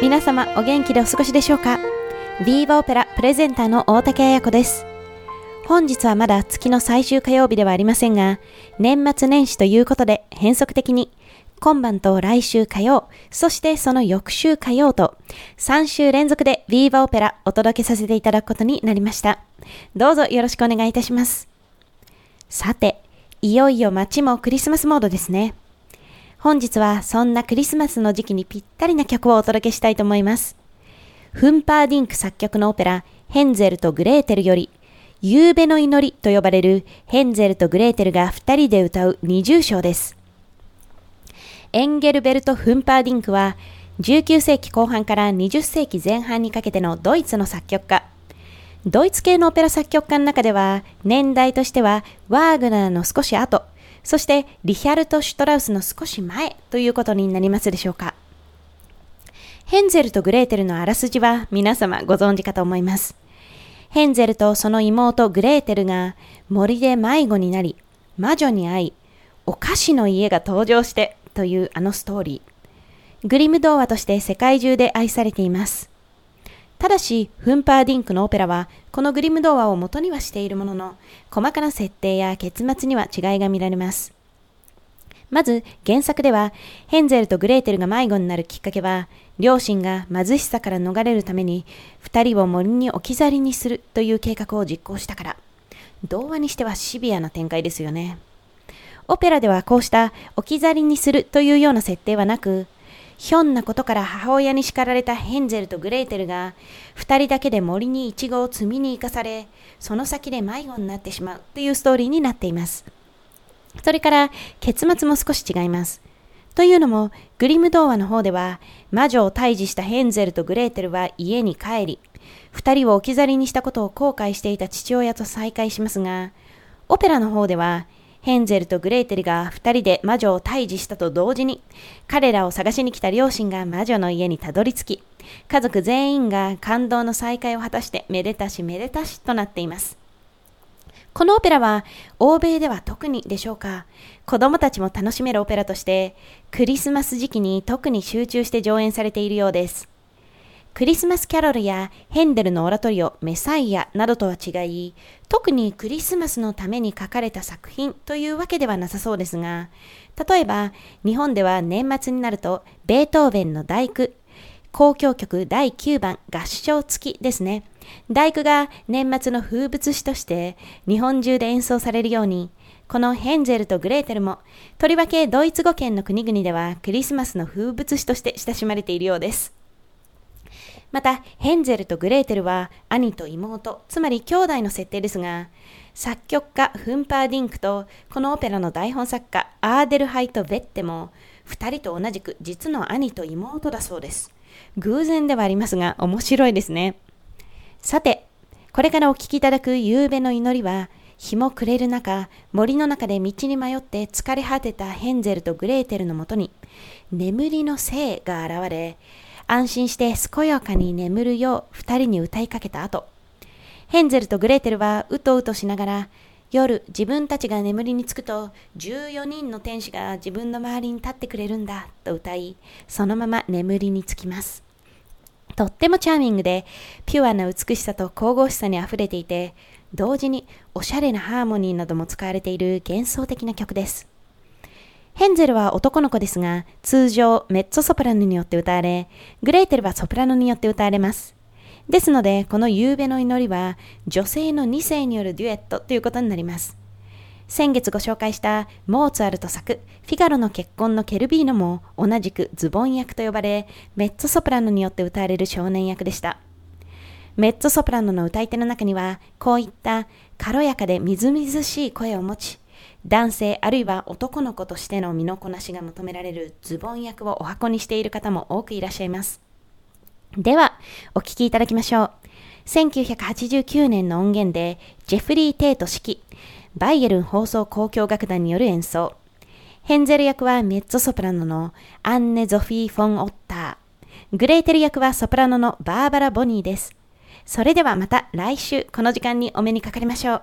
皆様お元気でお過ごしでしょうか。 VIVA! オペラプレゼンターの大竹彩子です。本日はまだ月の最終火曜日ではありませんが、年末年始ということで変則的に今晩と来週火曜、そしてその翌週火曜と3週連続で VIVA! オペラお届けさせていただくことになりました。どうぞよろしくお願いいたします。さて、いよいよ街もクリスマスモードですね。本日はそんなクリスマスの時期にぴったりな曲をお届けしたいと思います。フンパーディンク作曲のオペラ、ヘンゼルとグレーテルより、夕べの祈りと呼ばれるヘンゼルとグレーテルが2人で歌う二重唱です。エンゲルベルト・フンパーディンクは、19世紀後半から20世紀前半にかけてのドイツの作曲家。ドイツ系のオペラ作曲家の中では、年代としてはワーグナーの少し後、そしてリヒャルト・シュトラウスの少し前ということになりますでしょうか。ヘンゼルとグレーテルのあらすじは皆様ご存知かと思います。ヘンゼルとその妹グレーテルが森で迷子になり、魔女に会い、お菓子の家が登場してというあのストーリー。グリム童話として世界中で愛されています。ただし、フンパーディンクのオペラは、このグリム童話を元にはしているものの、細かな設定や結末には違いが見られます。まず、原作では、ヘンゼルとグレーテルが迷子になるきっかけは、両親が貧しさから逃れるために、二人を森に置き去りにするという計画を実行したから。童話にしてはシビアな展開ですよね。オペラではこうした置き去りにするというような設定はなく、ひょんなことから母親に叱られたヘンゼルとグレーテルが2人だけで森にイチゴを摘みに行かされ、その先で迷子になってしまうというストーリーになっています。それから結末も少し違います。というのも、グリム童話の方では魔女を退治したヘンゼルとグレーテルは家に帰り、2人を置き去りにしたことを後悔していた父親と再会しますが、オペラの方ではヘンゼルとグレーテルが2人で魔女を退治したと同時に、彼らを探しに来た両親が魔女の家にたどり着き、家族全員が感動の再会を果たしてめでたしめでたしとなっています。このオペラは欧米では特にでしょうか、子供たちも楽しめるオペラとして、クリスマス時期に特に集中して上演されているようです。クリスマスキャロルやヘンデルのオラトリオ、メサイアなどとは違い、特にクリスマスのために書かれた作品というわけではなさそうですが、例えば日本では年末になるとベートーベンの第九、交響曲第9番合唱付きですね。第九が年末の風物詩として日本中で演奏されるように、このヘンゼルとグレーテルもとりわけドイツ語圏の国々ではクリスマスの風物詩として親しまれているようです。また、ヘンゼルとグレーテルは兄と妹、つまり兄弟の設定ですが、作曲家フンパーディンクとこのオペラの台本作家アーデルハイト・ヴェッテも2人と同じく実の兄と妹だそうです。偶然ではありますが面白いですね。さて、これからお聴きいただく夕べの祈りは、日も暮れる中、森の中で道に迷って疲れ果てたヘンゼルとグレーテルのもとに眠りの聖が現れ、安心して健やかに眠るよう2人に歌いかけた後、ヘンゼルとグレーテルはうとうとしながら、夜自分たちが眠りにつくと14人の天使が自分の周りに立ってくれるんだと歌い、そのまま眠りにつきます。とってもチャーミングでピュアな美しさと神々しさにあふれていて、同時におしゃれなハーモニーなども使われている幻想的な曲です。ヘンゼルは男の子ですが、通常メッツォソプラノによって歌われ、グレーテルはソプラノによって歌われます。ですので、この夕べの祈りは女性の2声によるデュエットということになります。先月ご紹介したモーツァルト作フィガロの結婚のケルビーノも同じくズボン役と呼ばれ、メッツォソプラノによって歌われる少年役でした。メッツォソプラノの歌い手の中には、こういった軽やかでみずみずしい声を持ち、男性あるいは男の子としての身のこなしが求められるズボン役をお箱にしている方も多くいらっしゃいます。ではお聞きいただきましょう。1989年の音源で、ジェフリー・テイト指揮、バイエルン放送交響楽団による演奏。ヘンゼル役はメッツォソプラノのアンネ・ゾフィー・フォン・オッター、グレーテル役はソプラノのバーバラ・ボニーです。それではまた来週この時間にお目にかかりましょう。